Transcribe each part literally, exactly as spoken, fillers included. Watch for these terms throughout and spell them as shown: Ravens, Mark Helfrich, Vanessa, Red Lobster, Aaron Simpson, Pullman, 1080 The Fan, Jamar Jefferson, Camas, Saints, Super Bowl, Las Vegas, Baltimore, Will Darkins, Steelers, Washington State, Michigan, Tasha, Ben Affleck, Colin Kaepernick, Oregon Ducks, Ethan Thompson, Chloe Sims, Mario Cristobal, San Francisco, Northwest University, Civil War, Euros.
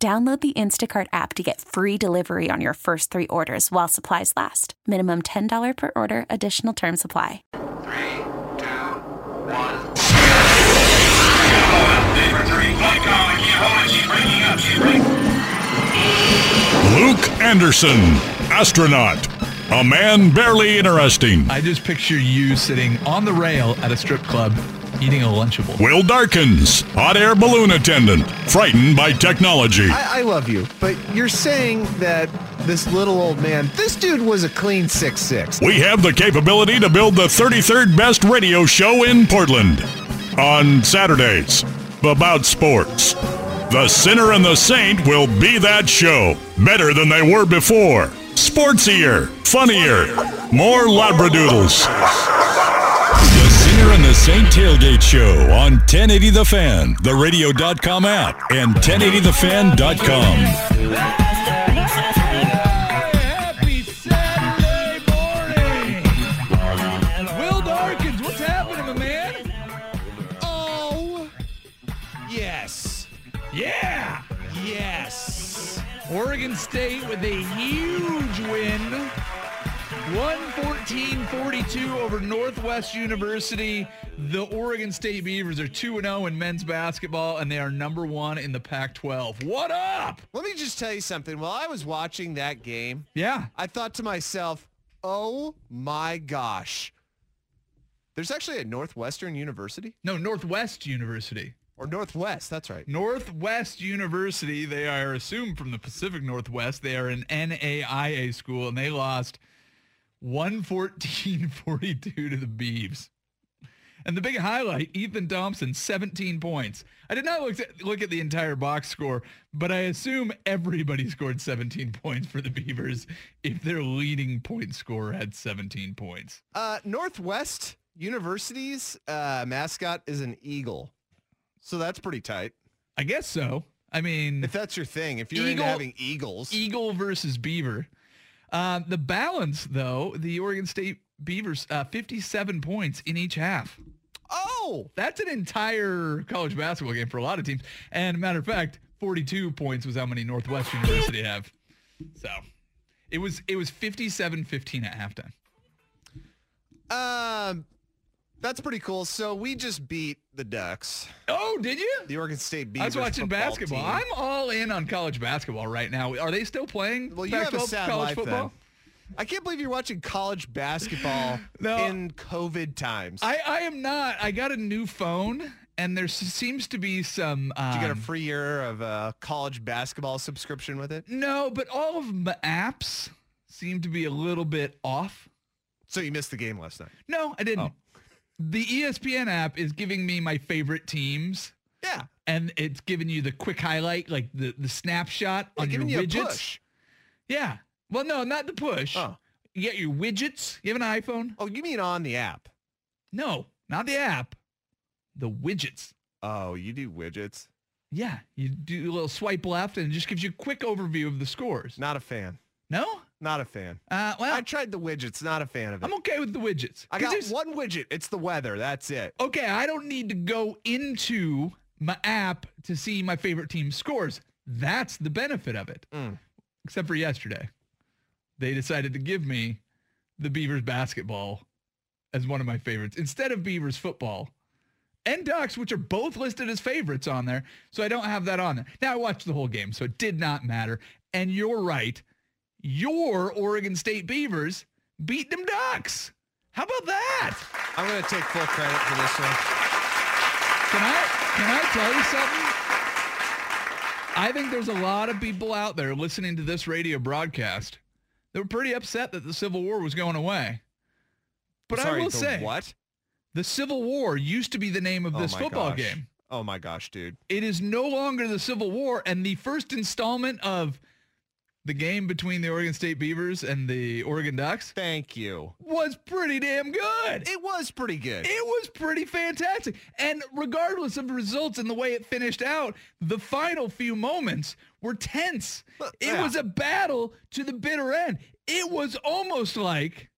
Download the Instacart app to get free delivery on your first three orders while supplies last. Minimum ten dollars per order. Additional terms apply. Three, two, one. Luke Anderson, astronaut. A man barely interesting. I just picture you sitting on the rail at a strip club, eating a Lunchable. Will Darkins, hot air balloon attendant, frightened by technology. I, I love you, but you're saying that this little old man, this dude was a clean six six. We have the capability to build the thirty-third best radio show in Portland. On Saturdays, about sports. The Sinner and the Saint will be that show. Better than they were before. Sportsier, funnier, more labradoodles. And the Saint Tailgate Show on ten eighty The Fan, the radio dot com app, and ten eighty the fan dot com. Will Darkins, what's happening, my man? Oh, yes. Yeah. Yes. Oregon State with a huge win. one fourteen forty-two over Northwest University. The Oregon State Beavers are two and oh in men's basketball, and they are number one in the Pac twelve. What up? Let me just tell you something. While I was watching that game, yeah, I thought to myself, oh my gosh. There's actually a Northwestern University? No, Northwest University. Or Northwest, that's right. Northwest University. They are assumed from the Pacific Northwest. They are an N A I A school, and they lost one fourteen forty-two to the Beavs. And the big highlight, Ethan Thompson, seventeen points. I did not look at, look at the entire box score, but I assume everybody scored seventeen points for the Beavers if their leading point scorer had seventeen points. Uh, Northwest University's uh, mascot is an eagle, so that's pretty tight. I guess so. I mean, if that's your thing, if you're eagle, into having eagles. Eagle versus Beaver. Uh, the balance, though, the Oregon State Beavers, uh, fifty-seven points in each half. Oh! That's an entire college basketball game for a lot of teams. And matter of fact, forty-two points was how many Northwest University have. So it was it was fifty-seven fifteen at halftime. Um, that's pretty cool. So we just beat the Ducks. Oh, did you? The Oregon State Beavers. I was watching basketball. Team. I'm all in on college basketball right now. Are they still playing? Well, you have a sad college life, football? Then. I can't believe you're watching college basketball no, in COVID times. I, I am not. I got a new phone, and there seems to be some... Um, Did you get a free year of a college basketball subscription with it? No, but all of the apps seem to be a little bit off. So you missed the game last night? No, I didn't. Oh. The E S P N app is giving me my favorite teams. Yeah. And it's giving you the quick highlight, like the, the snapshot yeah, on your you widgets. A push. Yeah. Well, no, not the push. Oh. You get your widgets. You have an iPhone. Oh, you mean on the app? No, not the app. The widgets. Oh, you do widgets? Yeah. You do a little swipe left, and it just gives you a quick overview of the scores. Not a fan. No? Not a fan. Uh, well, I tried the widgets. Not a fan of it. I'm okay with the widgets. I got one widget. It's the weather. That's it. Okay, I don't need to go into my app to see my favorite team scores. That's the benefit of it. Mm. Except for yesterday. They decided to give me the Beavers basketball as one of my favorites instead of Beavers football and Ducks, which are both listed as favorites on there. So I don't have that on there. Now I watched the whole game, so it did not matter. And you're right. Your Oregon State Beavers beat them Ducks. How about that? I'm going to take full credit for this one. Can I, can I tell you something? I think there's a lot of people out there listening to this radio broadcast that were pretty upset that the Civil War was going away. But Sorry, I will the say, what? The Civil War used to be the name of this oh football gosh. game. Oh my gosh, dude. It is no longer the Civil War, and the first installment of the game between the Oregon State Beavers and the Oregon Ducks. Thank you. Was pretty damn good. It was pretty good. It was pretty fantastic. And regardless of the results and the way it finished out, the final few moments were tense. But, yeah. It was a battle to the bitter end. It was almost like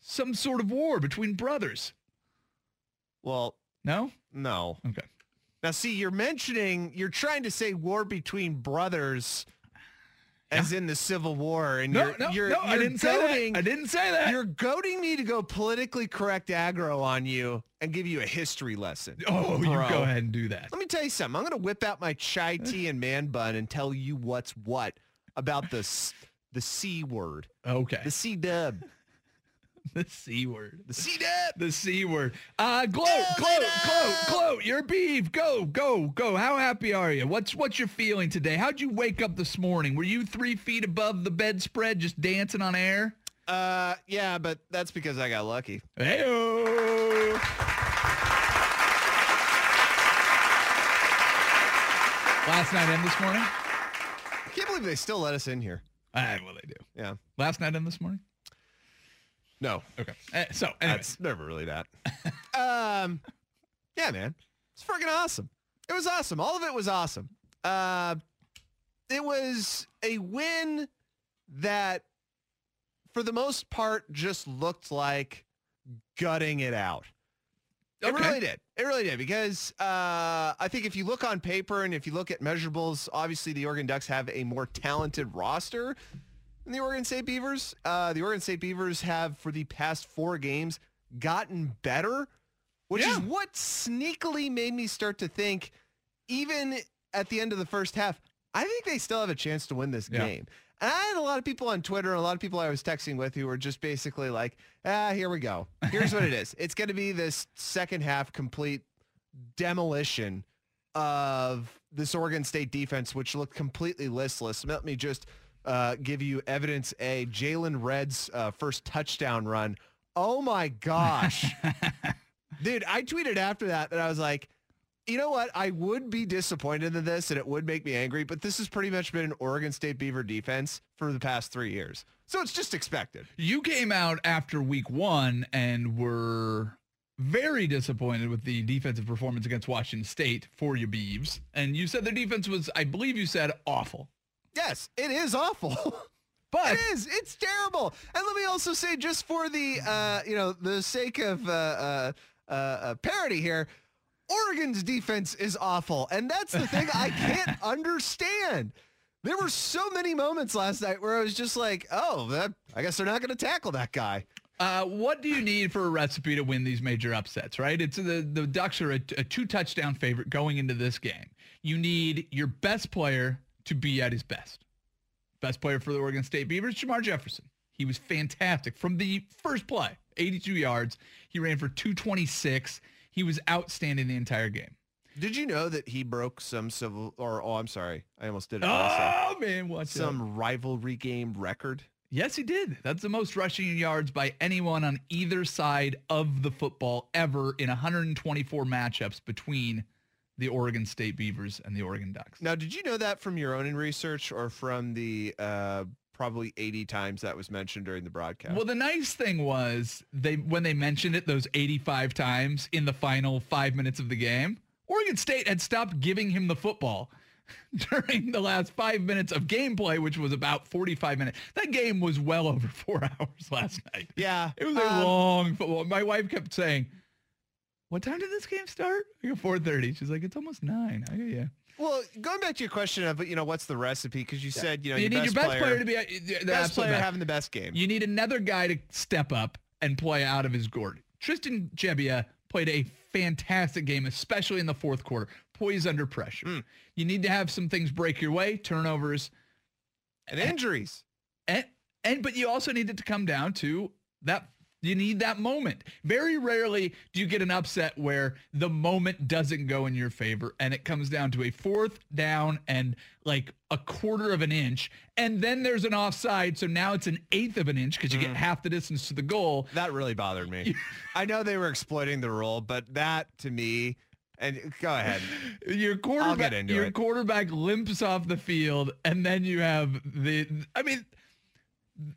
some sort of war between brothers. Well, no? No. Okay. Now, see, you're mentioning, you're trying to say war between brothers as in the Civil War, and no, you're, no, you're, no, you're I didn't goading, say that. I didn't say that. You're goading me to go politically correct aggro on you and give you a history lesson. Oh, bro. You go ahead and do that. Let me tell you something. I'm going to whip out my chai tea and man bun and tell you what's what about the the C word. Okay. The C dub. The C word. The C dub. The C word. Uh, gloat, oh, gloat, gloat, gloat. You're a beef. Go, go, go. How happy are you? What's what's your feeling today? How'd you wake up this morning? Were you three feet above the bedspread just dancing on air? Uh, yeah, but that's because I got lucky. Hey-o. Last night and this morning? I can't believe they still let us in here. Uh, well, they do. Yeah. Last night and this morning? No. Okay. Uh, so, anyways. That's never really that. um, yeah, man. It's freaking awesome. It was awesome. All of it was awesome. Uh, it was a win that, for the most part, just looked like gutting it out. It okay. really did. It really did because uh, I think if you look on paper and if you look at measurables, obviously the Oregon Ducks have a more talented roster. And the Oregon State Beavers, uh, the Oregon State Beavers have, for the past four games, gotten better, which yeah. is what sneakily made me start to think, even at the end of the first half, I think they still have a chance to win this yeah. game. And I had a lot of people on Twitter and a lot of people I was texting with who were just basically like, ah, here we go. Here's what it is. It's going to be this second half complete demolition of this Oregon State defense, which looked completely listless. Let me just... Uh, give you evidence a Jalen Red's uh, first touchdown run. Oh my gosh. Dude, I tweeted after that that I was like, you know what? I would be disappointed in this and it would make me angry, but this has pretty much been an Oregon State Beaver defense for the past three years. So it's just expected. You came out after week one and were very disappointed with the defensive performance against Washington State for your Beavs. And you said their defense was, I believe you said, awful. Yes, it is awful. But it is. It's terrible. And let me also say, just for the uh, you know, the sake of uh, uh, uh, parody here, Oregon's defense is awful, and that's the thing I can't understand. There were so many moments last night where I was just like, oh, that, I guess they're not going to tackle that guy. Uh, what do you need for a recipe to win these major upsets, right? It's the, the Ducks are a, a two-touchdown favorite going into this game. You need your best player to be at his best. Best player for the Oregon State Beavers, Jamar Jefferson. He was fantastic from the first play, eighty-two yards. He ran for two twenty-six. He was outstanding the entire game. Did you know that he broke some civil, or, oh, I'm sorry. I almost did it. Oh, man, what's Some up? rivalry game record? Yes, he did. That's the most rushing yards by anyone on either side of the football ever in one hundred twenty-four matchups between the Oregon State Beavers and the Oregon Ducks. Now, did you know that from your own research or from the uh, probably eighty times that was mentioned during the broadcast? Well, the nice thing was they when they mentioned it those eighty-five times in the final five minutes of the game, Oregon State had stopped giving him the football during the last five minutes of gameplay, which was about forty-five minutes. That game was well over four hours last night. Yeah. It was a um, long football. My wife kept saying, what time did this game start? I go four thirty. She's like, it's almost nine. I go, yeah. Well, going back to your question of, you know, what's the recipe? Because you yeah. said, you know, you your need best your best player, player to be uh, the best player best. having the best game. You need another guy to step up and play out of his gourd. Tristan Jebbia played a fantastic game, especially in the fourth quarter. Poise under pressure. Mm. You need to have some things break your way, turnovers, and, and injuries, and and but you also need it to come down to that You need that moment. Very rarely do you get an upset where the moment doesn't go in your favor and it comes down to a fourth down and like a quarter of an inch, and then there's an offside, so now it's an eighth of an inch because you mm. get half the distance to the goal. That really bothered me. I know they were exploiting the rule, but that to me... And go ahead. Your quarterback, I'll get into your it. quarterback limps off the field, and then you have the. I mean,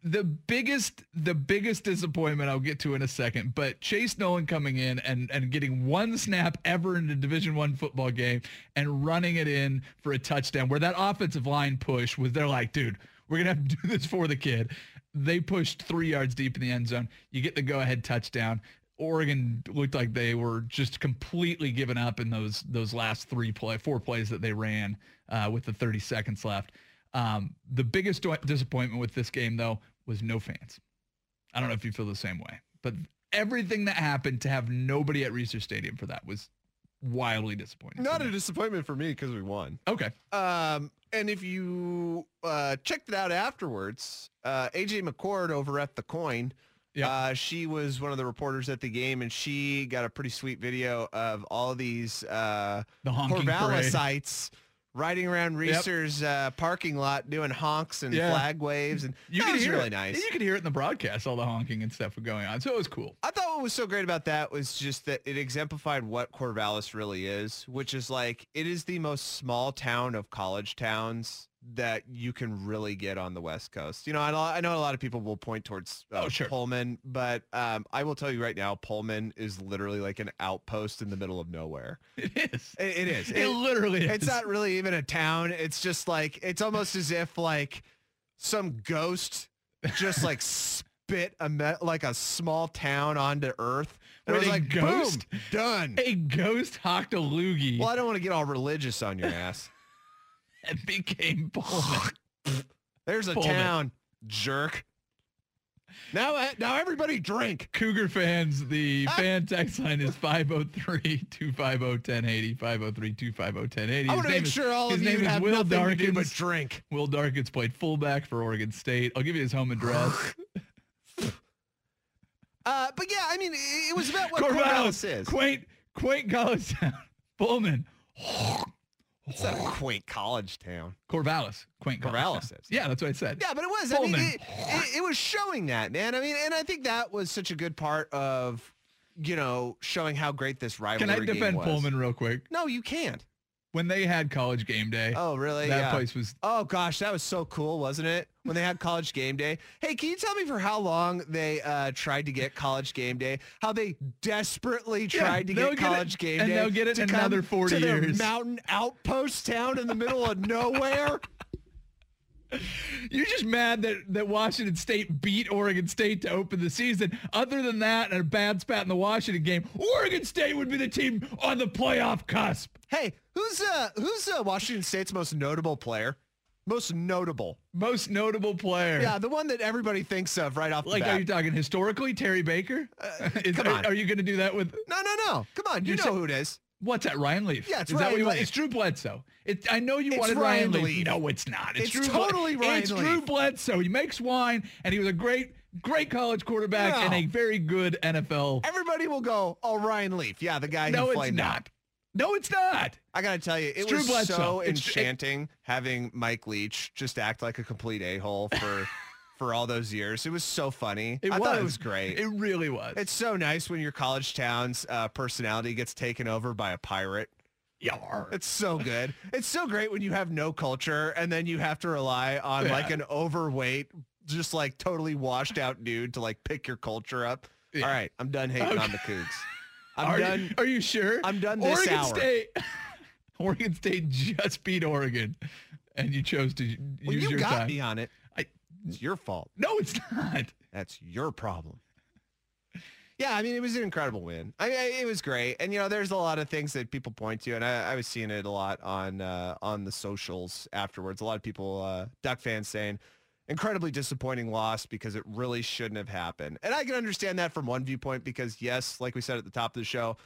the biggest, the biggest disappointment I'll get to in a second. But Chase Nolan coming in and and getting one snap ever in a Division I football game and running it in for a touchdown, where that offensive line push was. They're like, dude, we're gonna have to do this for the kid. They pushed three yards deep in the end zone. You get the go-ahead touchdown. Oregon looked like they were just completely given up in those those last three play, four plays that they ran uh, with the thirty seconds left. Um, the biggest do- disappointment with this game, though, was no fans. I don't know if you feel the same way, but everything that happened to have nobody at Research Stadium for that was wildly disappointing. Not a disappointment for me because we won. Okay. Um, and if you uh, checked it out afterwards, uh, A J McCord over at The Coin, Yep. Uh, she was one of the reporters at the game, and she got a pretty sweet video of all of these uh, the Corvallisites riding around Reeser's yep. uh, parking lot doing honks and yeah. flag waves. And you that was really it. nice. You could hear it in the broadcast, all the honking and stuff going on. So it was cool. I thought what was so great about that was just that it exemplified what Corvallis really is, which is like it is the most small town of college towns that you can really get on the West Coast. You know, I, I know a lot of people will point towards uh, oh, sure. Pullman, but um, I will tell you right now, Pullman is literally like an outpost in the middle of nowhere. It is. It, it is. It, it literally is. It's not really even a town. It's just like, it's almost as if like some ghost just like spit a me- like a small town onto Earth. It was like, ghost? Boom, done. A ghost hocked a loogie. Well, I don't want to get all religious on your ass. It became Pullman. There's a Pullman. town, jerk. Now, now everybody drink. Cougar fans, the ah. fan text line is five oh three, two five oh, ten eighty, five oh three, two five oh, ten eighty. I want to make sure all of you have Will nothing Darkins. to do but drink. Will Darkins played fullback for Oregon State. I'll give you his home address. uh, but, yeah, I mean, it was about what Corvallis is. Quaint, quaint college town. Pullman. It's not a quaint college town. Corvallis. Quaint Corvallis. College yeah, that's what I said. Yeah, but it was. I mean, it, it, it was showing that, man. I mean, and I think that was such a good part of, you know, showing how great this rivalry was. Can I defend Pullman real quick? No, you can't. When they had College Game Day. Oh, really? That yeah. place was. Oh, gosh, that was so cool, wasn't it? When they had College Game Day. Hey, can you tell me for how long they uh, tried to get College Game Day? How they desperately tried yeah, to get, get College it, Game and Day. And they'll get it in another forty to years. Their mountain outpost town in the middle of nowhere. You're just mad that, that Washington State beat Oregon State to open the season. Other than that, and a bad spat in the Washington game, Oregon State would be the team on the playoff cusp. Hey, who's uh, who's uh, Washington State's most notable player? Most notable. Most notable player. Yeah, the one that everybody thinks of right off like, the bat. Like, are you talking historically, Terry Baker? Uh, is, come on. Are, are you going to do that with? No, no, no. Come on. You You're know saying, who it is. What's that, Ryan Leaf? Yeah, it's is Ryan that what Leaf. It's Drew Bledsoe. It, I know you it's wanted Ryan, Ryan Leaf. Leaf. No, it's not. It's, it's Drew totally Ble- Ryan it's Leaf. It's Drew Bledsoe. He makes wine, and he was a great, great college quarterback no. and a very good N F L. Everybody will go, oh, Ryan Leaf. Yeah, the guy who no, played No, it's not. Up. No, it's not. I got to tell you, it it's was Bledsoe. so it's, enchanting it, having Mike Leach just act like a complete a-hole for, for all those years. It was so funny. It I was. thought it was great. It really was. It's so nice when your college town's uh, personality gets taken over by a pirate. Yar. It's so good. It's so great when you have no culture and then you have to rely on yeah. like an overweight, just like totally washed out dude to like pick your culture up. Yeah. All right, I'm done hating okay. on the Cougs. I'm are done. You, are you sure? I'm done this Oregon hour. State, Oregon State just beat Oregon, and you chose to well, use you your time. You got me on it. I, it's your fault. No, it's not. That's your problem. Yeah, I mean, it was an incredible win. I mean, it was great. And, you know, there's a lot of things that people point to, and I, I was seeing it a lot on uh, on the socials afterwards. A lot of people, uh, Duck fans saying, incredibly disappointing loss because it really shouldn't have happened. And I can understand that from one viewpoint because, yes, like we said at the top of the show,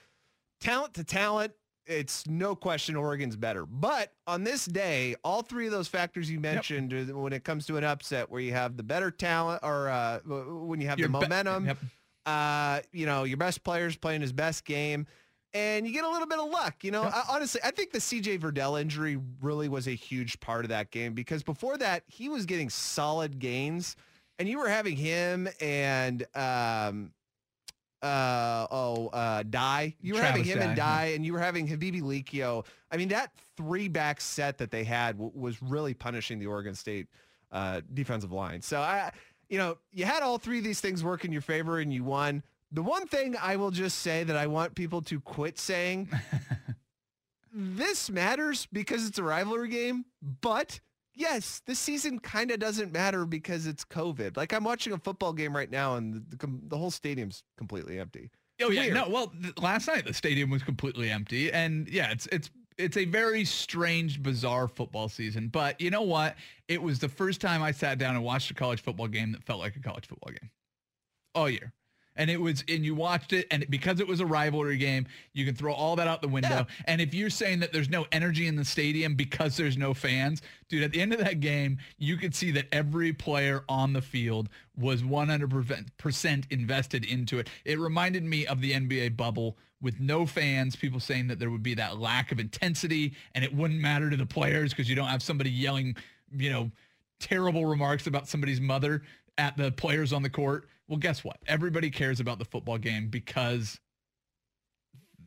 talent to talent, it's no question Oregon's better. But on this day, all three of those factors you mentioned yep. when it comes to an upset where you have the better talent or uh, when you have You're the momentum, be- yep. uh, you know, your best player's playing his best game, and you get a little bit of luck. You know, I, honestly, I think the C J Verdell injury really was a huge part of that game, because before that, he was getting solid gains, and you were having him and um, uh, oh, uh, Dye. You were Travis having him Dye, and Dye, yeah. and you were having Habibi Likio. I mean, that three-back set that they had w- was really punishing the Oregon State uh, defensive line. So, I, you know, you had all three of these things work in your favor, and you won. The one thing I will just say that I want people to quit saying, this matters because it's a rivalry game, but yes, this season kind of doesn't matter because it's COVID. Like, I'm watching a football game right now, and the, the, the whole stadium's completely empty. It's oh, yeah. Weird. No, well, th- last night the stadium was completely empty, and yeah, it's it's it's a very strange, bizarre football season, but you know what? It was the first time I sat down and watched a college football game that felt like a college football game all year. And it was, and you watched it, and because it was a rivalry game, you can throw all that out the window. Yeah. And if you're saying that there's no energy in the stadium because there's no fans, dude, at the end of that game, you could see that every player on the field was one hundred percent invested into it. It reminded me of the N B A bubble with no fans, people saying that there would be that lack of intensity, and it wouldn't matter to the players because you don't have somebody yelling, you know, terrible remarks about somebody's mother at the players on the court. Well, guess what? Everybody cares about the football game because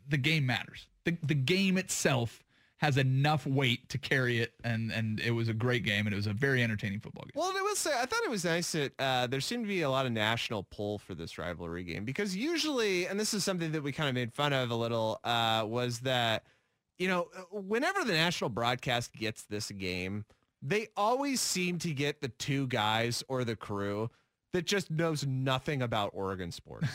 the game matters. The the game itself has enough weight to carry it, and, and it was a great game, and it was a very entertaining football game. Well, I will say, I thought it was nice that uh, there seemed to be a lot of national pull for this rivalry game, because usually, and this is something that we kind of made fun of a little, uh, was that, you know, whenever the national broadcast gets this game, they always seem to get the two guys or the crew that just knows nothing about Oregon sports.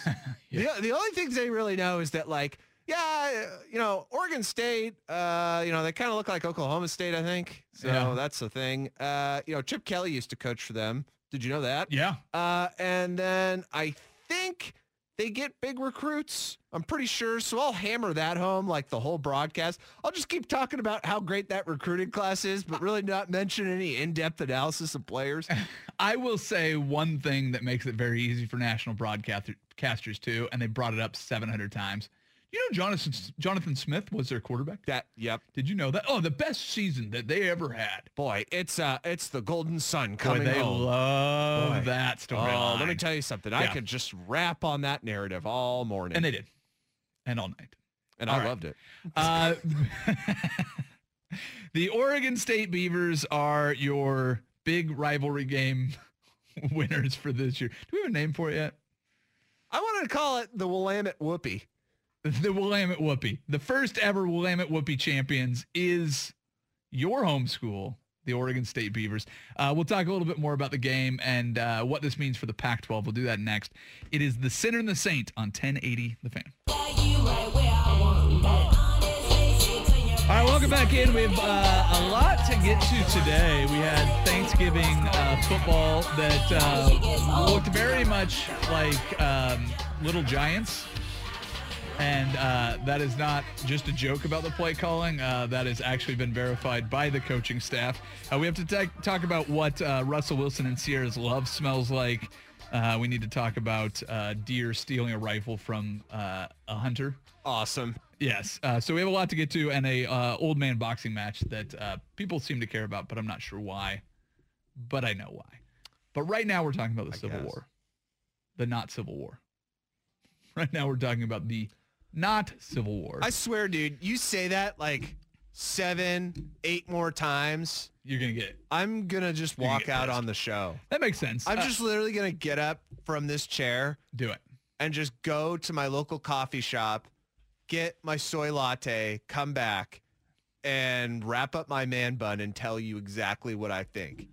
yeah. the, the only things they really know is that, like, yeah, you know, Oregon State, uh, you know, they kind of look like Oklahoma State, I think. So yeah. that's the thing. Uh, you know, Chip Kelly used to coach for them. Did you know that? Yeah. Uh, and then I think they get big recruits, I'm pretty sure. So I'll hammer that home, like, the whole broadcast. I'll just keep talking about how great that recruiting class is, but really not mention any in-depth analysis of players. I will say one thing that makes it very easy for national broadcasters, too, and they brought it up seven hundred times. You know Jonathan Jonathan Smith was their quarterback? That, yep. Did you know that? Oh, the best season that they ever had. Boy, it's uh, it's the Golden Sun coming Boy, they home. love Boy. that story. Oh, let me tell you something. Yeah. I could just rap on that narrative all morning. And they did. And all night. And all I right. loved it. Uh, the Oregon State Beavers are your big rivalry game winners for this year. Do we have a name for it yet? I wanted to call it the Willamette Whoopi. The Willamette Whoopi. The first ever Willamette Whoopi champions is your home school, the Oregon State Beavers. Uh, we'll talk a little bit more about the game and uh, what this means for the Pac twelve. We'll do that next. It is the Sinner and the Saint on ten eighty The Fan. All right, welcome back in. We have uh, a lot to get to today. We had Thanksgiving uh, football that uh, looked very much like um, Little Giants. And uh, that is not just a joke about the play calling. Uh, that has actually been verified by the coaching staff. Uh, we have to t- talk about what uh, Russell Wilson and Ciara's love smells like. Uh, we need to talk about uh, deer stealing a rifle from uh, a hunter. Awesome. Yes. Uh, so we have a lot to get to, and a uh, old man boxing match that uh, people seem to care about, but I'm not sure why. But I know why. But right now we're talking about the I Civil guess. War. The not Civil War. Right now we're talking about the not Civil War. I swear, dude, you say that like seven, eight more times, you're going to get it. I'm going to just walk out on the show. That makes sense. I'm uh, just literally going to get up from this chair. Do it. And just go to my local coffee shop, get my soy latte, come back, and wrap up my man bun and tell you exactly what I think.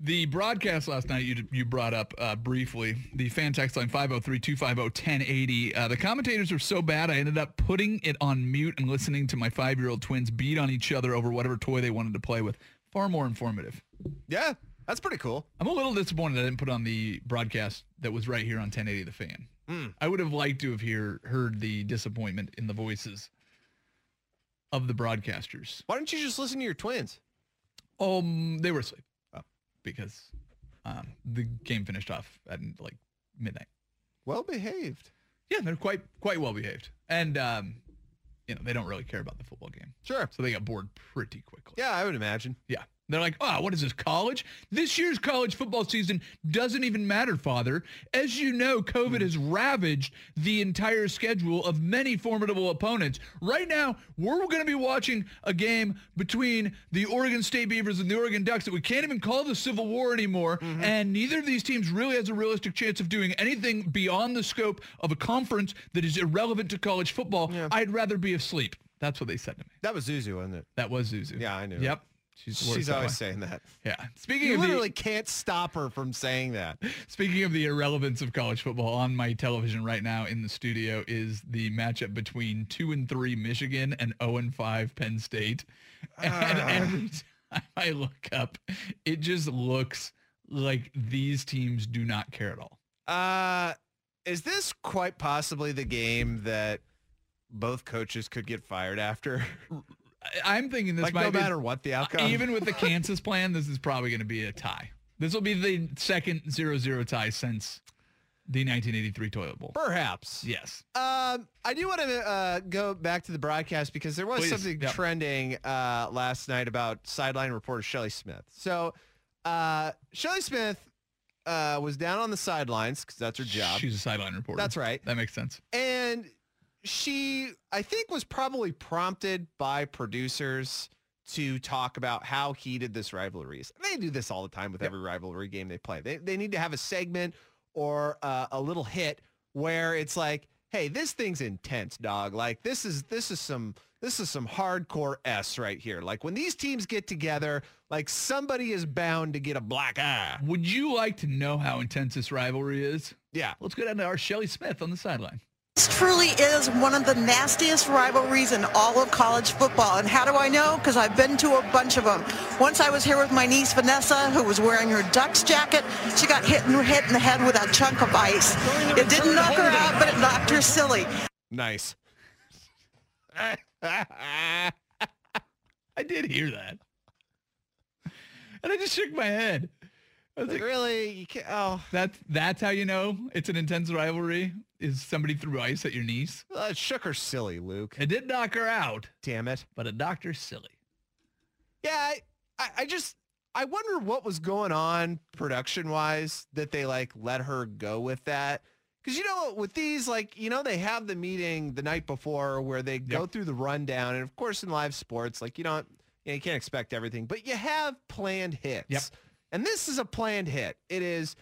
The broadcast last night you you brought up uh, briefly, the fan text line five oh three, two five oh, ten eighty. Uh, the commentators were so bad I ended up putting it on mute and listening to my five-year-old twins beat on each other over whatever toy they wanted to play with. Far more informative. Yeah, that's pretty cool. I'm a little disappointed I didn't put on the broadcast that was right here on ten eighty The Fan. Mm. I would have liked to have hear, heard the disappointment in the voices of the broadcasters. Why don't you just listen to your twins? Um, they were asleep. Because um, the game finished off at like midnight. Well behaved. Yeah, they're quite quite well behaved, and um, you know, they don't really care about the football game. Sure. So they got bored pretty quickly. Yeah, I would imagine. Yeah. They're like, oh, what is this, college? This year's college football season doesn't even matter, Father. As you know, COVID has ravaged the entire schedule of many formidable opponents. Right now, we're going to be watching a game between the Oregon State Beavers and the Oregon Ducks that we can't even call the Civil War anymore, mm-hmm. and neither of these teams really has a realistic chance of doing anything beyond the scope of a conference that is irrelevant to college football. Yeah. I'd rather be asleep. That's what they said to me. That was Zuzu, wasn't it? That was Zuzu. Yeah, I knew. Yep. She's, She's always that saying that. Yeah. Speaking you of literally the, can't stop her from saying that. Speaking of the irrelevance of college football, on my television right now in the studio is the matchup between two and three Michigan and zero and five Penn State. And uh. every time I look up, it just looks like these teams do not care at all. Uh, is this quite possibly the game that both coaches could get fired after? I'm thinking this like might no be, matter what the outcome. Even with the Kansas plan, this is probably going to be a tie. This will be the second zero zero tie since the nineteen eighty-three Toilet Bowl. Perhaps. Yes. Um, I do want to uh, go back to the broadcast because there was Please. something yep. trending uh, last night about sideline reporter Shelley Smith. So uh, Shelley Smith uh, was down on the sidelines because that's her job. She's a sideline reporter. That's right. That makes sense. And she, I think, was probably prompted by producers to talk about how heated this rivalry is. They do this all the time with every rivalry game they play. They they need to have a segment or uh, a little hit where it's like, hey, this thing's intense, dog. Like this is this is some this is some hardcore S right here. Like when these teams get together, like somebody is bound to get a black eye. Would you like to know how intense this rivalry is? Yeah. Let's go down to our Shelley Smith on the sideline. This truly is one of the nastiest rivalries in all of college football. And how do I know? Because I've been to a bunch of them. Once I was here with my niece, Vanessa, who was wearing her Ducks jacket. She got hit in her head in the head with a chunk of ice. It didn't knock her out, but it knocked her silly. Nice. I did hear that. And I just shook my head. I was like, like, really? You can't, oh. That's, that's how you know it's an intense rivalry? Is somebody threw ice at your niece? Uh, it shook her silly, Luke. It did knock her out. Damn it. But it knocked her silly. Yeah, I, I, I just, I wonder what was going on production-wise that they, like, let her go with that. Because, you know, with these, like, you know, they have the meeting the night before where they yep. go through the rundown. And, of course, in live sports, like, you don't, you know, you can't expect everything. But you have planned hits. Yep. And this is a planned hit. It is,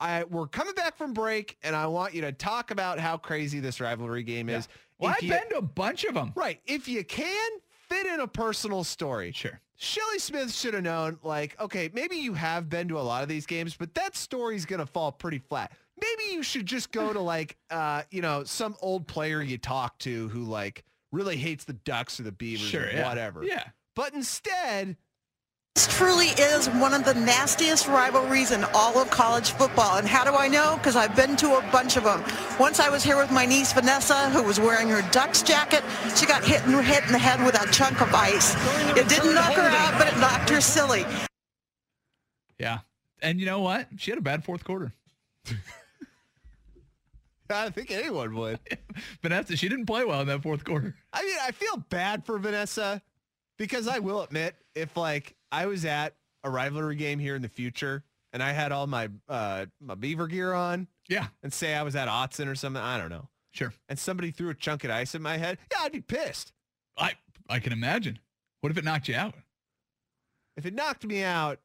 I we're coming back from break, and I want you to talk about how crazy this rivalry game is. Yeah. Well, I've been to a bunch of them. Right. If you can, fit in a personal story. Sure. Shelley Smith should have known, like, okay, maybe you have been to a lot of these games, but that story's going to fall pretty flat. Maybe you should just go to, like, uh, you know, some old player you talk to who, like, really hates the Ducks or the Beavers sure, or yeah. whatever. Yeah. But instead... This truly is one of the nastiest rivalries in all of college football. And how do I know? Because I've been to a bunch of them. Once I was here with my niece, Vanessa, who was wearing her Ducks jacket. She got hit in her head in the head with a chunk of ice. It didn't knock her out, but it knocked her silly. Yeah. And you know what? She had a bad fourth quarter. I think anyone would. Vanessa, she didn't play well in that fourth quarter. I mean, I feel bad for Vanessa because I will admit, if, like, I was at a rivalry game here in the future, and I had all my uh, my Beaver gear on. Yeah. And say I was at Autzen or something. I don't know. Sure. And somebody threw a chunk of ice at my head. Yeah, I'd be pissed. I I can imagine. What if it knocked you out? If it knocked me out,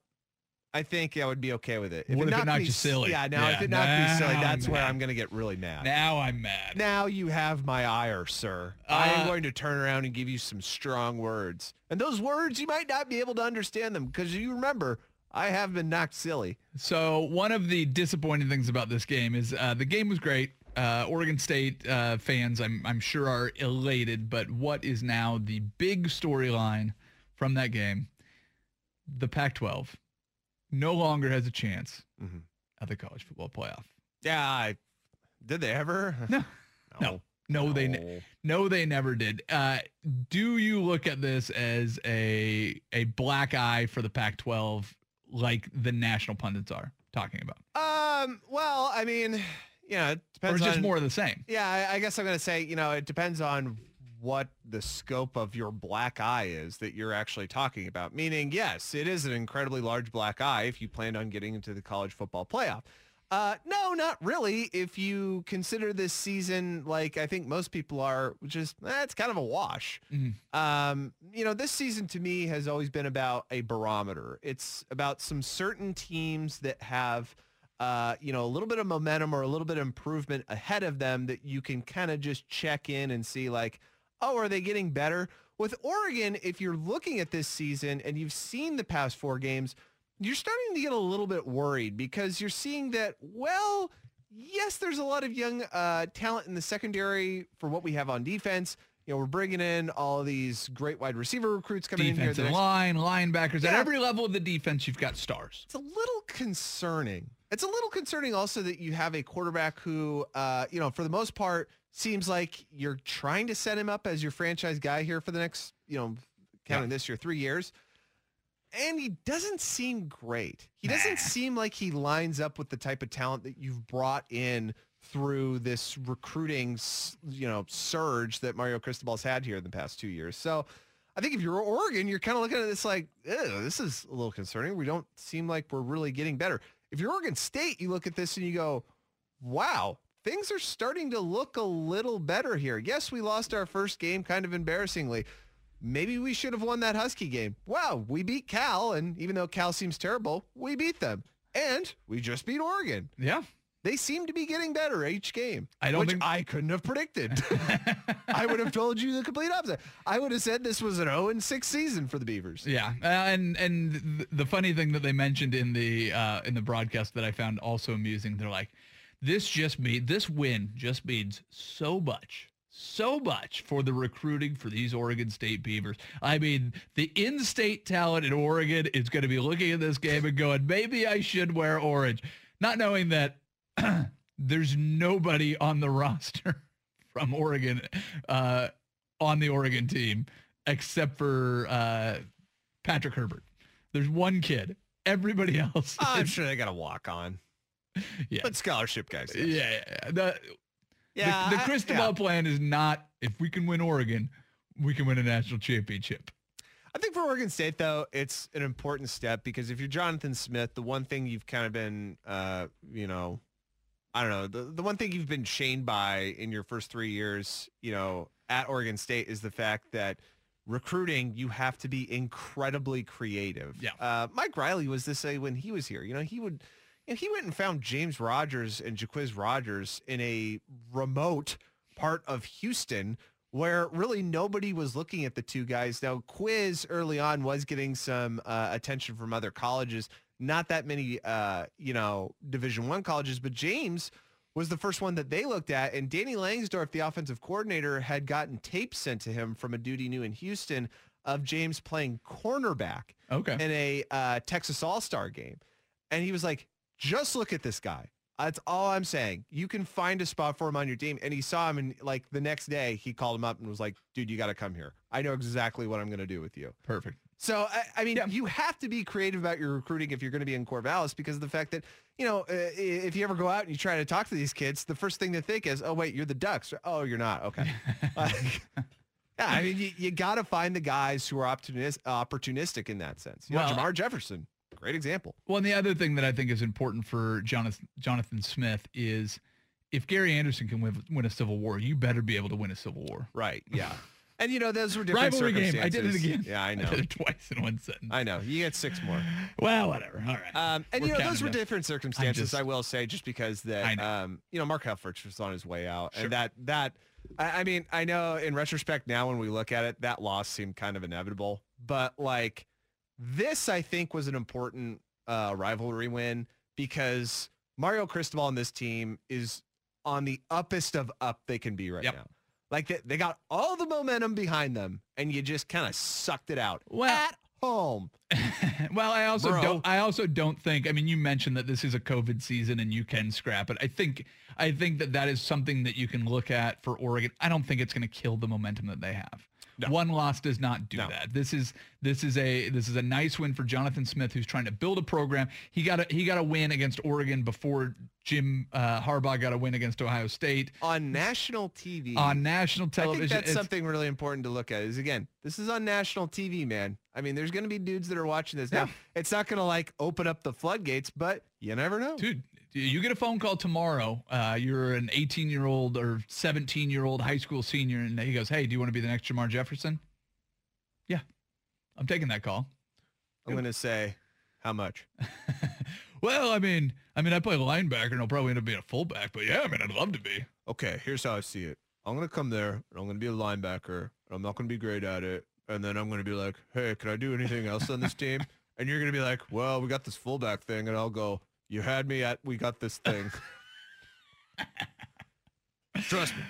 I think I would be okay with it. If what it if knocked it knocked me, you silly? Yeah, now yeah. if it knocked now me silly, that's I'm where mad. I'm going to get really mad. Now I'm mad. Now you have my ire, sir. Uh, I am going to turn around and give you some strong words. And those words, you might not be able to understand them because you remember, I have been knocked silly. So one of the disappointing things about this game is uh, the game was great. Uh, Oregon State uh, fans, I'm, I'm sure, are elated. But what is now the big storyline from that game? The Pac twelve. No longer has a chance mm-hmm. at the college football playoff. Yeah, I, did they ever? No, no, no, no they, ne- no, they never did. Uh, do you look at this as a a black eye for the Pac twelve, like the national pundits are talking about? Um, well, I mean, Yeah, it depends. Or just on, more of the same. Yeah, I, I guess I'm going to say, you know, it depends on what the scope of your black eye is that you're actually talking about. Meaning, yes, it is an incredibly large black eye if you planned on getting into the college football playoff. Uh, no, not really. If you consider this season, like I think most people are, which is, eh, it's kind of a wash. Mm-hmm. Um, you know, this season to me has always been about a barometer. It's about some certain teams that have, uh, you know, a little bit of momentum or a little bit of improvement ahead of them that you can kind of just check in and see like, oh, are they getting better? With Oregon, if you're looking at this season and you've seen the past four games, you're starting to get a little bit worried because you're seeing that, well, yes, there's a lot of young uh, talent in the secondary for what we have on defense. You know, we're bringing in all of these great wide receiver recruits coming defensive in here. Defensive line, linebackers. Yeah. At every level of the defense, you've got stars. It's a little concerning. It's a little concerning also that you have a quarterback who, uh, you know, for the most part, seems like you're trying to set him up as your franchise guy here for the next, you know, counting yeah. this year, three years. And he doesn't seem great. He doesn't nah. seem like he lines up with the type of talent that you've brought in through this recruiting, you know, surge that Mario Cristobal's had here in the past two years. So I think if you're Oregon, you're kind of looking at this like, ew, this is a little concerning. We don't seem like we're really getting better. If you're Oregon State, you look at this and you go, wow, things are starting to look a little better here. Yes, we lost our first game kind of embarrassingly. Maybe we should have won that Husky game. Wow, we beat Cal, and even though Cal seems terrible, we beat them. And we just beat Oregon. Yeah. They seem to be getting better each game, I don't which think... I couldn't have predicted. I would have told you the complete opposite. I would have said this was an oh and six season for the Beavers. Yeah, uh, and and the funny thing that they mentioned in the uh, in the broadcast that I found also amusing, they're like, this just mean, this win just means so much. So much for the recruiting for these Oregon State Beavers. I mean, the in-state talent in Oregon is going to be looking at this game and going, maybe I should wear orange, not knowing that there's nobody on the roster from Oregon uh, on the Oregon team except for uh, Patrick Herbert. There's one kid. Everybody else. I'm is, sure they got a walk-on. Yeah. But scholarship guys. Yes. Yeah. yeah. The, Yeah, the the Cristobal yeah. plan is not, if we can win Oregon, we can win a national championship. I think for Oregon State, though, it's an important step because if you're Jonathan Smith, the one thing you've kind of been, uh, you know, I don't know, the, the one thing you've been chained by in your first three years, you know, at Oregon State is the fact that recruiting, you have to be incredibly creative. Yeah. Uh, Mike Riley was this way when he was here. You know, he would... And he went and found James Rogers and Jaquiz Rogers in a remote part of Houston where really nobody was looking at the two guys. Now, Quiz early on was getting some uh, attention from other colleges, not that many, uh, you know, Division One colleges, but James was the first one that they looked at. And Danny Langsdorf, the offensive coordinator, had gotten tape sent to him from a dude he knew in Houston of James playing cornerback okay. in a uh, Texas All-Star game. And he was like, just look at this guy. That's all I'm saying. You can find a spot for him on your team. And he saw him, and like the next day, he called him up and was like, dude, you got to come here. I know exactly what I'm going to do with you. Perfect. So, I, I mean, yeah. you have to be creative about your recruiting if you're going to be in Corvallis because of the fact that, you know, if you ever go out and you try to talk to these kids, the first thing they think is, oh, wait, you're the Ducks. Oh, you're not. Okay. like, yeah, I mean, you, you got to find the guys who are opportunis- opportunistic in that sense. You well, know, Jamar Jefferson. Great example. Well, and the other thing that I think is important for Jonathan, Jonathan Smith is if Gary Anderson can win, win a Civil War, you better be able to win a Civil War. Right, yeah. And, you know, those were different rivalry circumstances. Rivalry game. I did it again. Yeah, I know. I did it twice in one sentence. I know. You get six more. Well, whatever. All right. Um, and, we're you know, those were up. different circumstances, just, I will say, just because that, um, you know, Mark Helfrich was on his way out. Sure. And that, that I, I mean, I know in retrospect now when we look at it, that loss seemed kind of inevitable. But, like, this, I think, was an important uh, rivalry win because Mario Cristobal and this team is on the uppest of up they can be right yep. now. Like, they, they got all the momentum behind them, and you just kind of sucked it out well, at home. well, I also Bro. don't I also don't think, I mean, you mentioned that this is a COVID season and you can scrap it. I think I think that that is something that you can look at for Oregon. I don't think it's going to kill the momentum that they have. No. One loss does not do no. that. This is this is a this is a nice win for Jonathan Smith, who's trying to build a program. He got a, he got a win against Oregon before Jim uh, Harbaugh got a win against Ohio State on national T V. On national television, I think that's it's, something really important to look at. Is again, this is on national T V, man. I mean, there's going to be dudes that are watching this yeah. now. It's not going to like open up the floodgates, but you never know, dude. You get a phone call tomorrow. Uh, you're an eighteen-year-old or seventeen-year-old high school senior, and he goes, hey, do you want to be the next Jamar Jefferson? Yeah, I'm taking that call. I'm going to say, how much? well, I mean, I mean, I play linebacker, and I'll probably end up being a fullback, but yeah, I mean, I'd love to be. Okay, here's how I see it. I'm going to come there, and I'm going to be a linebacker, and I'm not going to be great at it, and then I'm going to be like, hey, can I do anything else on this team? And you're going to be like, well, we got this fullback thing, and I'll go, you had me at, we got this thing. Trust me.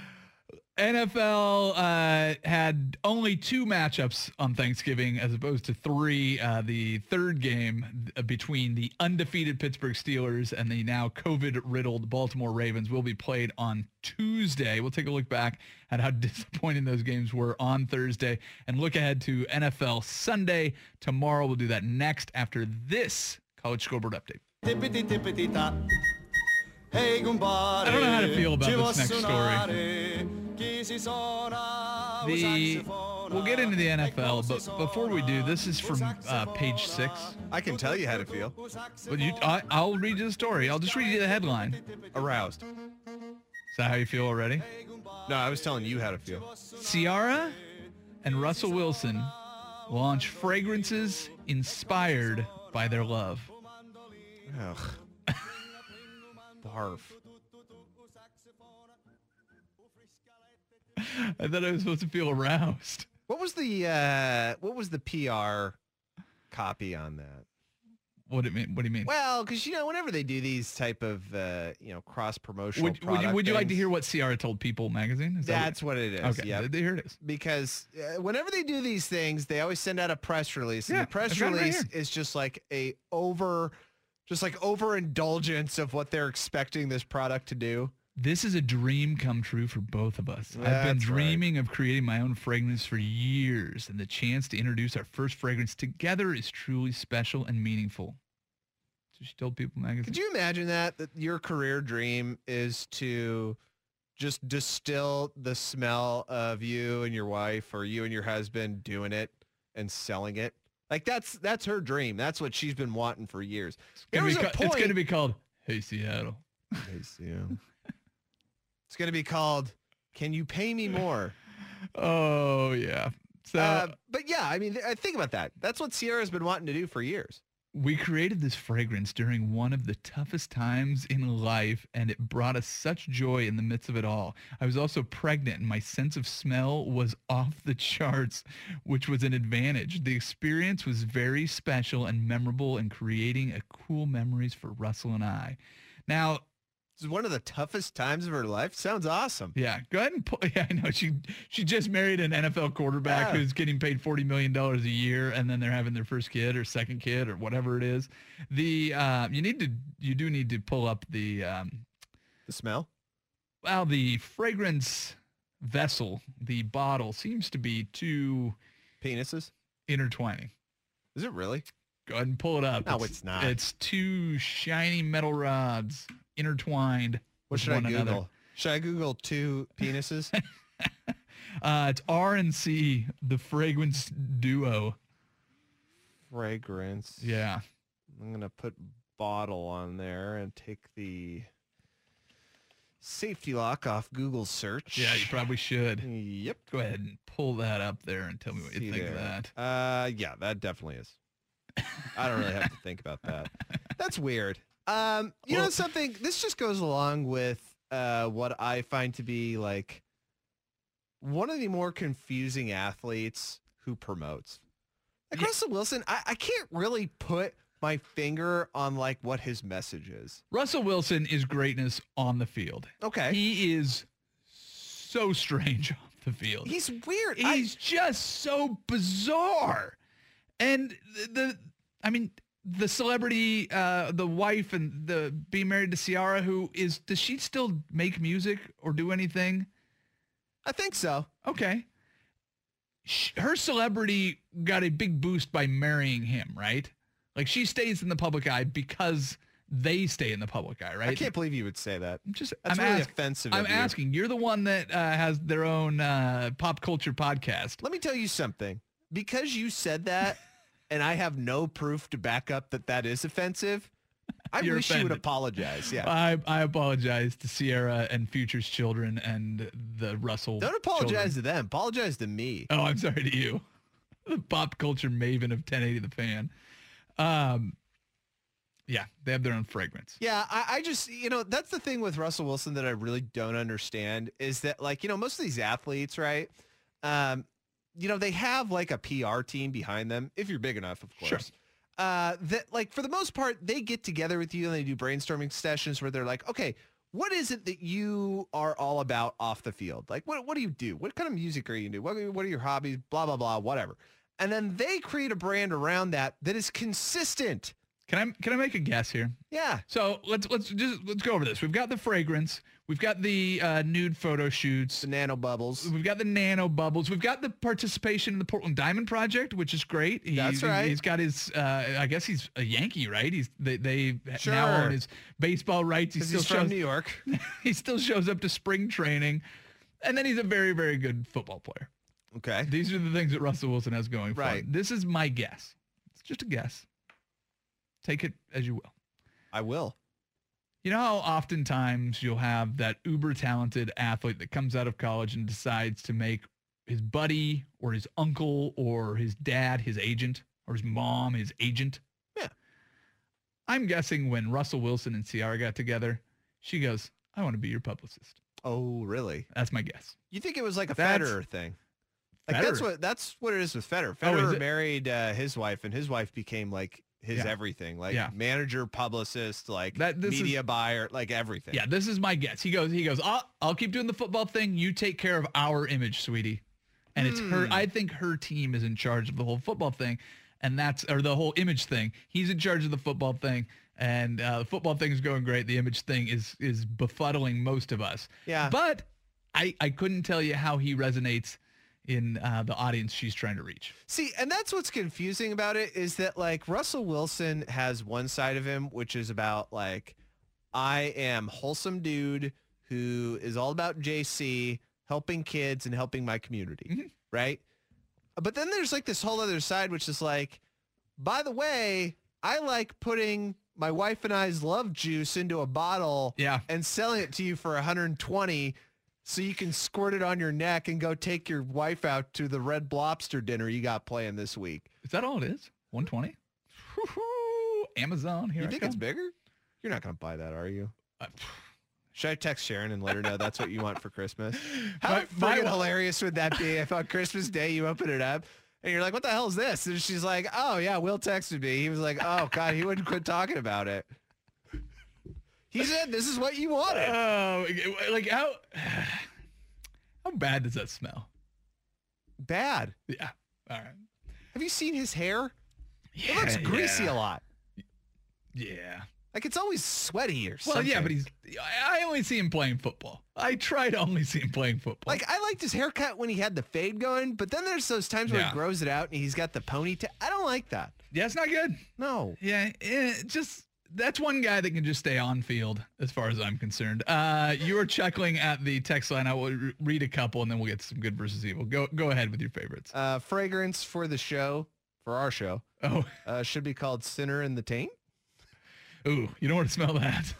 N F L uh, had only two matchups on Thanksgiving as opposed to three. Uh, the third game between the undefeated Pittsburgh Steelers and the now COVID-riddled Baltimore Ravens will be played on Tuesday. We'll take a look back at how disappointing those games were on Thursday and look ahead to N F L Sunday tomorrow. We'll do that next after this College Scoreboard update. I don't know how to feel about this next story. The, we'll get into the N F L, but before we do, this is from uh, page six. I can tell you how to feel. But you, I, I'll read you the story. I'll just read you the headline. Aroused. Is that how you feel already? No, I was telling you how to feel. Ciara and Russell Wilson launch fragrances inspired by their love. Ugh. Barf. I thought I was supposed to feel aroused. What was the uh, what was the P R copy on that? What do you mean? What do you mean? Well, because you know, whenever they do these type of uh, you know cross promotional, would, would you, would you like to hear what Ciara told People magazine? Is that's that what it is. Okay, yeah, here it is. Because uh, whenever they do these things, they always send out a press release. And yeah, the press release right is just like a over. Just like overindulgence of what they're expecting this product to do. This is a dream come true for both of us. That's I've been dreaming right. of creating my own fragrance for years, and the chance to introduce our first fragrance together is truly special and meaningful. So she told People magazine. Could you imagine that? That your career dream is to just distill the smell of you and your wife or you and your husband doing it and selling it? Like, that's that's her dream. That's what she's been wanting for years. There was a point. It's going to be called, Hey, Seattle. Hey, Seattle. It's going to be called, Can You Pay Me More? Oh, yeah. So, uh, But, yeah, I mean, th- think about that. That's what Ciara's been wanting to do for years. We created this fragrance during one of the toughest times in life, and it brought us such joy in the midst of it all. I was also pregnant, and my sense of smell was off the charts, which was an advantage. The experience was very special and memorable in creating a cool memories for Russell and I. Now, this is one of the toughest times of her life. Sounds awesome. Yeah, go ahead and pull. Yeah, I know. She she just married an N F L quarterback yeah. who's getting paid forty million dollars a year, and then they're having their first kid or second kid or whatever it is. The uh, you need to you do need to pull up the um, the smell. Well, the fragrance vessel, the bottle, seems to be two penises intertwining. Is it really? Go ahead and pull it up. No, it's, it's not. It's two shiny metal rods intertwined. What should I Google? Another. Should I Google two penises? uh, it's R and C, the fragrance duo. Fragrance. Yeah. I'm going to put bottle on there and take the safety lock off Google search. Yeah, you probably should. Yep. Go ahead and pull that up there and tell me what See you think there. of that. Uh, yeah, that definitely is. I don't really have to think about that. That's weird. Um, you well, know something, this just goes along with uh, what I find to be like one of the more confusing athletes who promotes. Like yeah. Russell Wilson, I, I can't really put my finger on like what his message is. Russell Wilson is greatness on the field. Okay. He is so strange off the field. He's weird. He's I, just so bizarre. And the, the I mean... The celebrity, uh, the wife, and the being married to Ciara, who is, does she still make music or do anything? I think so. Okay. her celebrity got a big boost by marrying him, right? Like, she stays in the public eye because they stay in the public eye, right? I can't believe you would say that. I'm just, That's I'm really ask, offensive I'm of you. asking. You're the one that uh, has their own uh, pop culture podcast. Let me tell you something. Because you said that, and I have no proof to back up that that is offensive, I You're wish offended. you would apologize. Yeah, I, I apologize to Ciara and Future's children and the Russell. Don't apologize children. to them. Apologize to me. Oh, I'm sorry to you. The pop culture maven of ten eighty The Fan. Um, yeah, they have their own fragrance. Yeah, I, I just, you know, that's the thing with Russell Wilson that I really don't understand is that, like, you know, most of these athletes, right, um, you know, they have, like, a P R team behind them, if you're big enough, of course. Sure. Uh, that, like, for the most part, they get together with you and they do brainstorming sessions where they're like, okay, what is it that you are all about off the field? Like, what what do you do? What kind of music are you into? What, what are your hobbies? Blah, blah, blah, whatever. And then they create a brand around that that is consistent. Can I can I make a guess here? Yeah. So let's let's just let's go over this. We've got the fragrance. We've got the uh, nude photo shoots. The nano bubbles. We've got the nano bubbles. We've got the participation in the Portland Diamond Project, which is great. He, That's right. He, he's got his. Uh, I guess he's a Yankee, right? He's they they sure. now own his baseball rights. He still he's from shows, New York. He still shows up to spring training, and then he's a very very good football player. Okay. These are the things that Russell Wilson has going for him. Right. This is my guess. It's just a guess. Take it as you will. I will. You know how oftentimes you'll have that uber-talented athlete that comes out of college and decides to make his buddy or his uncle or his dad his agent or his mom his agent? Yeah. I'm guessing when Russell Wilson and Ciara got together, she goes, I want to be your publicist. Oh, really? That's my guess. You think it was like a that's, Federer thing? Like Federer. That's what that's what it is with Federer. Federer oh, married uh, his wife, and his wife became like his yeah. everything, like yeah. manager, publicist, like that, media is, buyer, like everything. Yeah, this is my guess. He goes, he goes, I'll, I'll keep doing the football thing. You take care of our image, sweetie. And mm. it's her. I think her team is in charge of the whole football thing, and that's or the whole image thing. He's in charge of the football thing, and uh, the football thing is going great. The image thing is is befuddling most of us. Yeah, but I I couldn't tell you how he resonates in uh, the audience she's trying to reach. See, and that's what's confusing about it is that, like, Russell Wilson has one side of him, which is about, like, I am wholesome dude who is all about J C, helping kids and helping my community, mm-hmm. right? But then there's, like, this whole other side, which is like, by the way, I like putting my wife and I's love juice into a bottle yeah. and selling it to you for one hundred twenty dollars so you can squirt it on your neck and go take your wife out to the Red Lobster dinner you got playing this week. Is that all it is? one hundred twenty dollars? Amazon, here You I think come. It's bigger? You're not going to buy that, are you? Uh, Should I text Sharon and let her know that's what you want for Christmas? How my, my, hilarious would that be if on Christmas Day you open it up and you're like, what the hell is this? And she's like, oh, yeah, Will texted me. He was like, oh, God, he wouldn't quit talking about it. He said, "This is what you wanted." Oh, uh, like how how bad does that smell? Bad. Yeah. All right. Have you seen his hair? Yeah, it looks greasy yeah. a lot. Yeah. Like it's always sweaty or something. Well, yeah, but he's. I only see him playing football. I try to only see him playing football. Like I liked his haircut when he had the fade going, but then there's those times yeah. where he grows it out and he's got the ponytail. I don't like that. Yeah, it's not good. No. Yeah, it just. That's one guy that can just stay on field, as far as I'm concerned. Uh, you are chuckling at the text line. I will re- read a couple, and then we'll get some good versus evil. Go go ahead with your favorites. Uh, fragrance for the show, for our show, oh, uh, should be called Sinner and the Taint. Ooh, you don't want to smell that.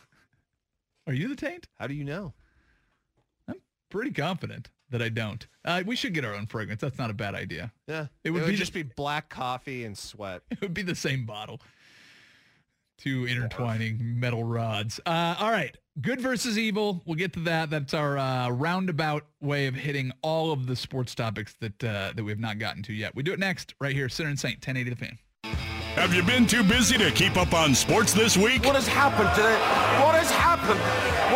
Are you the taint? How do you know? I'm pretty confident that I don't. Uh, we should get our own fragrance. That's not a bad idea. Yeah, it would, it would be just the, be black coffee and sweat. It would be the same bottle. Two intertwining metal rods. Uh, all right. Good versus evil. We'll get to that. That's our uh, roundabout way of hitting all of the sports topics that uh, that we have not gotten to yet. We do it next right here. Sinner and Saint, ten eighty The Fan. Have you been too busy to keep up on sports this week? What has happened to the, what has happened?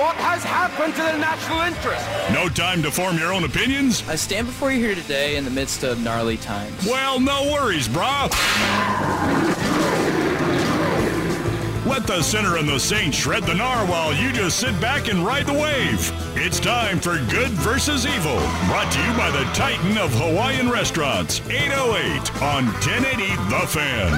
What has happened to the national interest? No time to form your own opinions? I stand before you here today in the midst of gnarly times. Well, no worries, brah. let the center and the Saints shred the gnar while you just sit back and ride the wave. It's time for Good versus Evil, brought to you by the Titan of Hawaiian Restaurants, eight oh eight on ten eighty The Fan.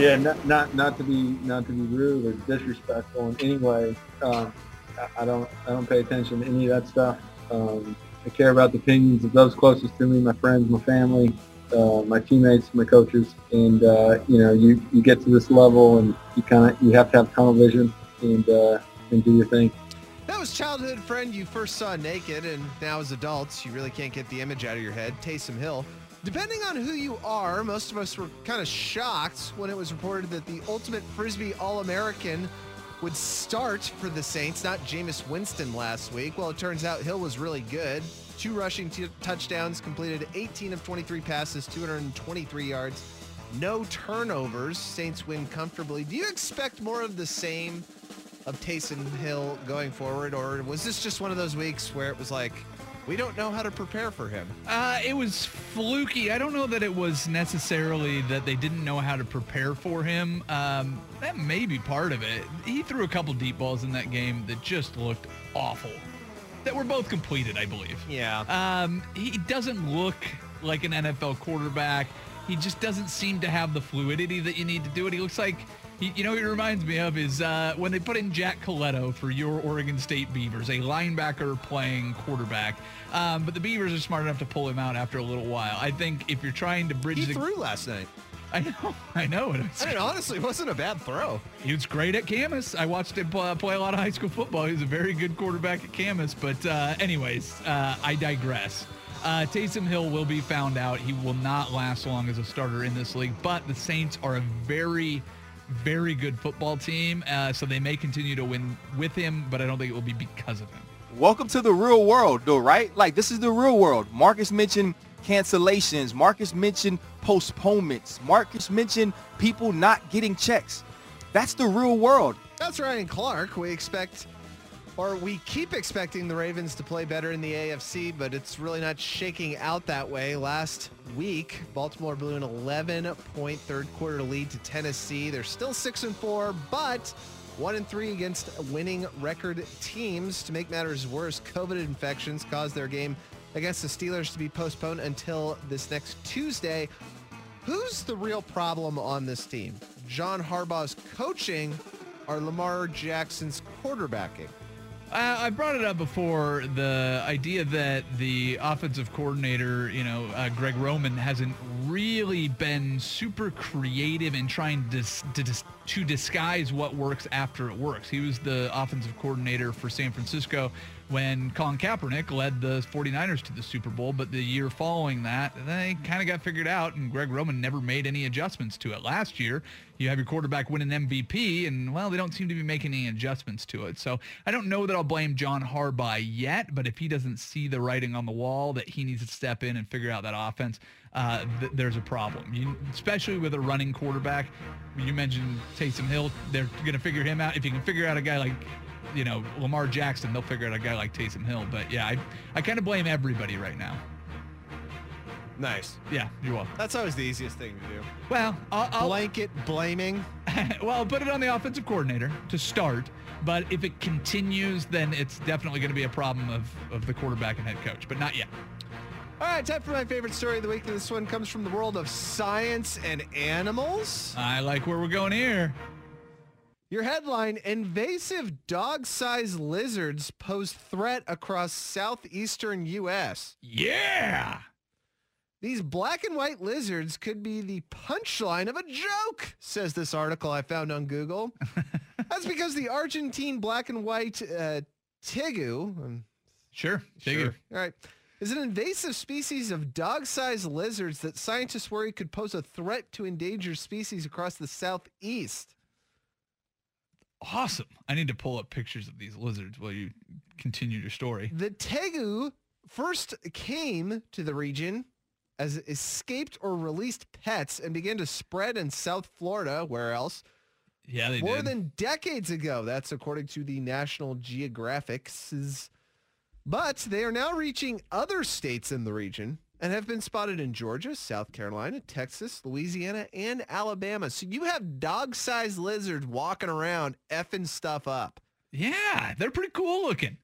Yeah, not not, not to be not to be rude or disrespectful in any way. Um, I, I don't I don't pay attention to any of that stuff. Um, I care about the opinions of those closest to me, my friends, my family. Uh, my teammates, my coaches, and uh, you know, you, you get to this level, and you kind of you have to have tunnel vision and uh, and do your thing. That was childhood friend you first saw naked, and now as adults, you really can't get the image out of your head. Taysom Hill. Depending on who you are, most of us were kind of shocked when it was reported that the ultimate Frisbee All-American would start for the Saints, not Jameis Winston last week. Well, it turns out Hill was really good. Two rushing t- touchdowns, completed eighteen of twenty-three passes, two hundred twenty-three yards, no turnovers. Saints win comfortably. Do you expect more of the same of Taysom Hill going forward, or was this just one of those weeks where it was like, we don't know how to prepare for him? Uh, it was fluky. I don't know that it was necessarily that they didn't know how to prepare for him. Um, that may be part of it. He threw a couple deep balls in that game that just looked awful. That were both completed, I believe. Yeah. Um, he doesn't look like an N F L quarterback. He just doesn't seem to have the fluidity that you need to do it. He looks like, he, you know, what he reminds me of is uh, when they put in Jack Coletto for your Oregon State Beavers, a linebacker playing quarterback. Um, but the Beavers are smart enough to pull him out after a little while. I think if you're trying to bridge he the... He threw last night. I know, I know. It was, I mean, honestly, it wasn't a bad throw. He was great at Camas. I watched him play, play a lot of high school football. He was a very good quarterback at Camas. But uh, anyways, uh, I digress. Uh, Taysom Hill will be found out. He will not last long as a starter in this league. But the Saints are a very, very good football team. Uh, so they may continue to win with him, but I don't think it will be because of him. Welcome to the real world, though, right? Like, this is the real world. Marcus mentioned cancellations. Marcus mentioned postponements. Marcus mentioned people not getting checks. That's the real world. That's Ryan Clark. We expect, or we keep expecting the Ravens to play better in the A F C, but it's really not shaking out that way. Last week, Baltimore blew an eleven point third quarter lead to Tennessee. They're still six and four, but one and three against winning record teams. To make matters worse, COVID infections caused their game against the Steelers to be postponed until this next Tuesday. Who's the real problem on this team? John Harbaugh's coaching or Lamar Jackson's quarterbacking? Uh, I brought it up before, the idea that the offensive coordinator, you know, uh, Greg Roman, hasn't really been super creative in trying to, dis- to, dis- to disguise what works after it works. He was the offensive coordinator for San Francisco when Colin Kaepernick led the forty-niners to the Super Bowl, but the year following that, they kind of got figured out, and Greg Roman never made any adjustments to it. Last year, you have your quarterback win an M V P, and, well, they don't seem to be making any adjustments to it. So I don't know that I'll blame John Harbaugh yet, but if he doesn't see the writing on the wall that he needs to step in and figure out that offense, uh, th- there's a problem, you, especially with a running quarterback. You mentioned Taysom Hill. They're going to figure him out. If you can figure out a guy like, you know, Lamar Jackson, they'll figure out a guy like Taysom Hill. But yeah, I, I kind of blame everybody right now. Nice. Yeah, you're welcome. That's always the easiest thing to do. Well, I'll, I'll blanket blaming. Well, I'll put it on the offensive coordinator to start. But if it continues, then it's definitely going to be a problem of, of the quarterback and head coach, but not yet. All right, time for my favorite story of the week. This one comes from the world of science and animals. I like where we're going here. Your headline, invasive dog-sized lizards pose threat across southeastern U S Yeah! These black and white lizards could be the punchline of a joke, says this article I found on Google. That's because the Argentine black and white uh, tegu. Um, sure, tegu. Sure. All right. Is an invasive species of dog-sized lizards that scientists worry could pose a threat to endangered species across the southeast. Awesome. I need to pull up pictures of these lizards while you continue your story. The tegu first came to the region as escaped or released pets and began to spread in South Florida. Where else? Yeah, they did. More than decades ago. That's according to the National Geographic's. But they are now reaching other states in the region. and have been spotted in Georgia, South Carolina, Texas, Louisiana, and Alabama. So you have dog-sized lizards walking around effing stuff up. Yeah, they're pretty cool looking.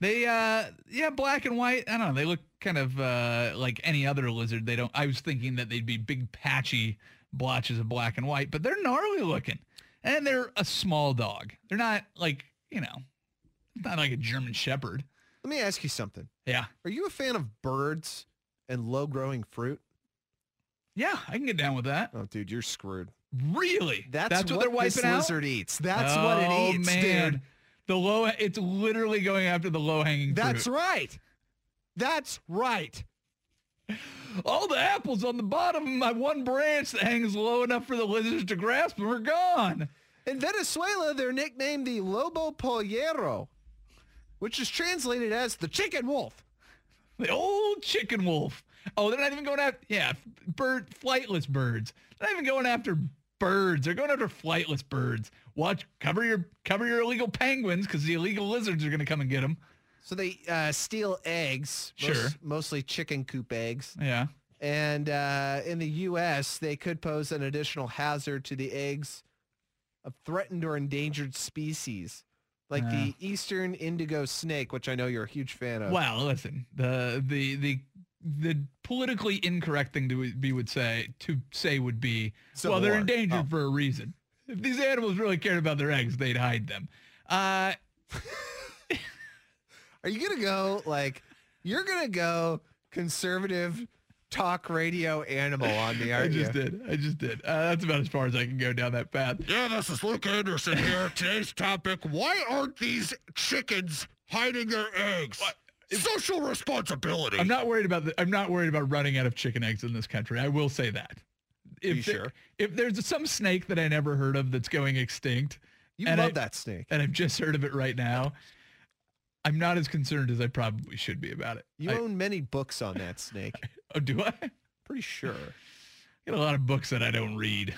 They, uh, yeah, black and white. I don't know. They look kind of uh, like any other lizard. They don't. I was thinking that they'd be big patchy blotches of black and white, but they're gnarly looking. And they're a small dog. They're not like, you know, not like a German Shepherd. Let me ask you something. Yeah. Are you a fan of birds and low-growing fruit? Yeah, I can get down with that. Oh, dude, you're screwed. Really? That's, That's what, what they're wiping this out? Lizard eats. That's oh, what it eats, man. Dude. The low, it's literally going after the low-hanging fruit. That's right. That's right. All the apples on the bottom of my one branch that hangs low enough for the lizards to grasp them are gone. In Venezuela, they're nicknamed the Lobo Pollero, which is translated as the chicken wolf. The old chicken wolf. Oh, they're not even going after, yeah, bird, flightless birds. They're not even going after birds. They're going after flightless birds. Watch, cover your cover your illegal penguins, because the illegal lizards are going to come and get them. So they uh, steal eggs, sure, most, mostly chicken coop eggs. Yeah. And uh, in the U S, they could pose an additional hazard to the eggs of threatened or endangered species, like yeah. the eastern indigo snake, which I know you're a huge fan of. Well, listen, the the the the politically incorrect thing to be would say to say would be, Civil well, they're War. endangered oh. for a reason. If these animals really cared about their eggs, they'd hide them. Uh, Are you going to go, like, you're going to go conservative talk radio animal on me, aren't you? I just did. I just did. Uh, that's about as far as I can go down that path. Yeah, this is Luke Anderson here. Today's topic, why aren't these chickens hiding their eggs? What? Social responsibility. I'm not worried about the, I'm not worried about running out of chicken eggs in this country. I will say that. If, you there, sure? if there's some snake that I never heard of that's going extinct. You love I, that snake. And I've just heard of it right now. I'm not as concerned as I probably should be about it. You I, own many books on that snake. Oh, do I? Pretty sure. I got a lot of books that I don't read.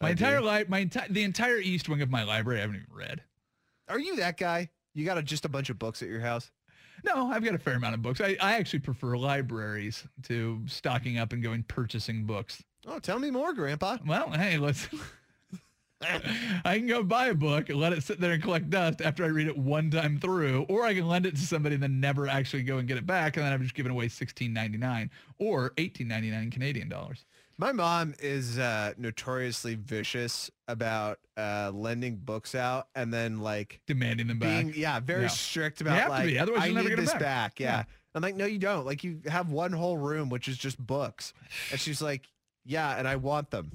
My I entire life, my entire the entire east wing of my library, I haven't even read. Are you that guy? You got a, just a bunch of books at your house? No, I've got a fair amount of books. I, I actually prefer libraries to stocking up and going purchasing books. Oh, tell me more, Grandpa. Well, hey, let's. I can go buy a book and let it sit there and collect dust after I read it one time through, or I can lend it to somebody and then never actually go and get it back, and then I'm just giving away sixteen ninety-nine or eighteen ninety-nine Canadian dollars. My mom is uh, notoriously vicious about uh, lending books out and then like demanding them being, back. Yeah, very no. strict about you have like to be. Otherwise, I you'll never need get this back. back. Yeah. yeah, I'm like, no, you don't. Like you have one whole room which is just books, and she's like, yeah, and I want them.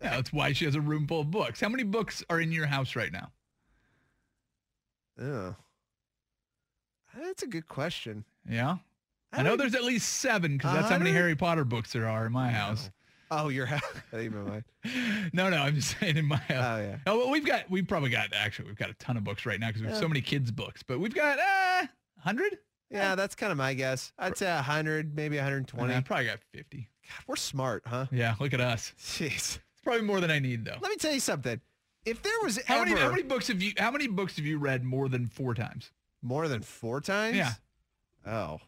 Yeah, that's why she has a room full of books. How many books are in your house right now? Oh, that's a good question. Yeah. I, I know there's at least seven because that's how many Harry Potter books there are in my house. Oh, your house. No, no, I'm just saying in my house. Oh, yeah. Oh, well, we've got, we've probably got, actually, we've got a ton of books right now because we have yeah. so many kids' books, but we've got uh, one hundred? Yeah, that's kind of my guess. I'd say one hundred, maybe one hundred twenty. I probably got fifty. God, we're smart, huh? Yeah, look at us. Jeez. It's probably more than I need, though. Let me tell you something. If there was how ever... Many, how, many books have you, how many books have you read more than four times? More than four times? Yeah. Oh.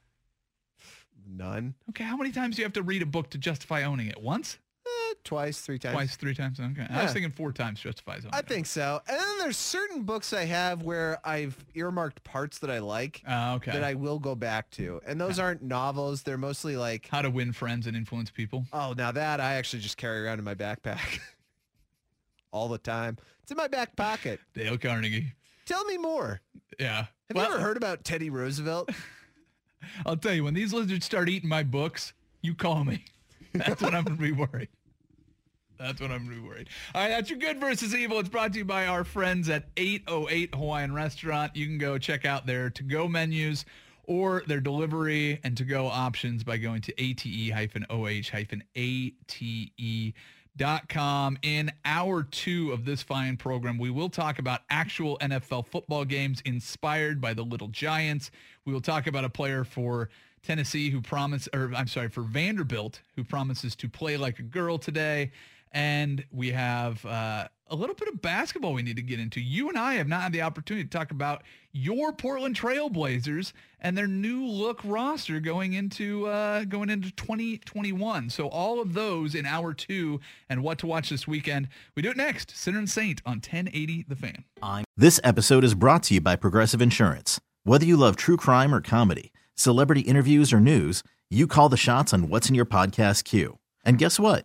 None. Okay, how many times do you have to read a book to justify owning it? Once? Eh, twice, three times. Twice, three times. Okay. Yeah. I was thinking four times justifies owning it. I think so. And then there's certain books I have where I've earmarked parts that I like uh, okay. that I will go back to. And those yeah. aren't novels. They're mostly like... How to Win Friends and Influence People. Oh, now that I actually just carry around in my backpack all the time. It's in my back pocket. Dale Carnegie. Tell me more. Yeah. Have well, you ever heard about Teddy Roosevelt? I'll tell you, when these lizards start eating my books, you call me. That's when I'm going to be worried. That's when I'm going to be worried. All right, that's your Good versus Evil. It's brought to you by our friends at eight oh eight Hawaiian Restaurant. You can go check out their to-go menus or their delivery and to-go options by going to A T E oh ate dot com. In hour two of this fine program, we will talk about actual N F L football games inspired by the Little Giants. We will talk about a player for Tennessee who promised, or I'm sorry, for Vanderbilt, who promises to play like a girl today. And we have uh, a little bit of basketball we need to get into. You and I have not had the opportunity to talk about your Portland Trail Blazers and their new look roster going into uh, going into twenty twenty-one. So all of those in hour two and what to watch this weekend. We do it next. Sinner and Saint on ten eighty The Fan. This episode is brought to you by Progressive Insurance. Whether you love true crime or comedy, celebrity interviews or news, you call the shots on what's in your podcast queue. And guess what?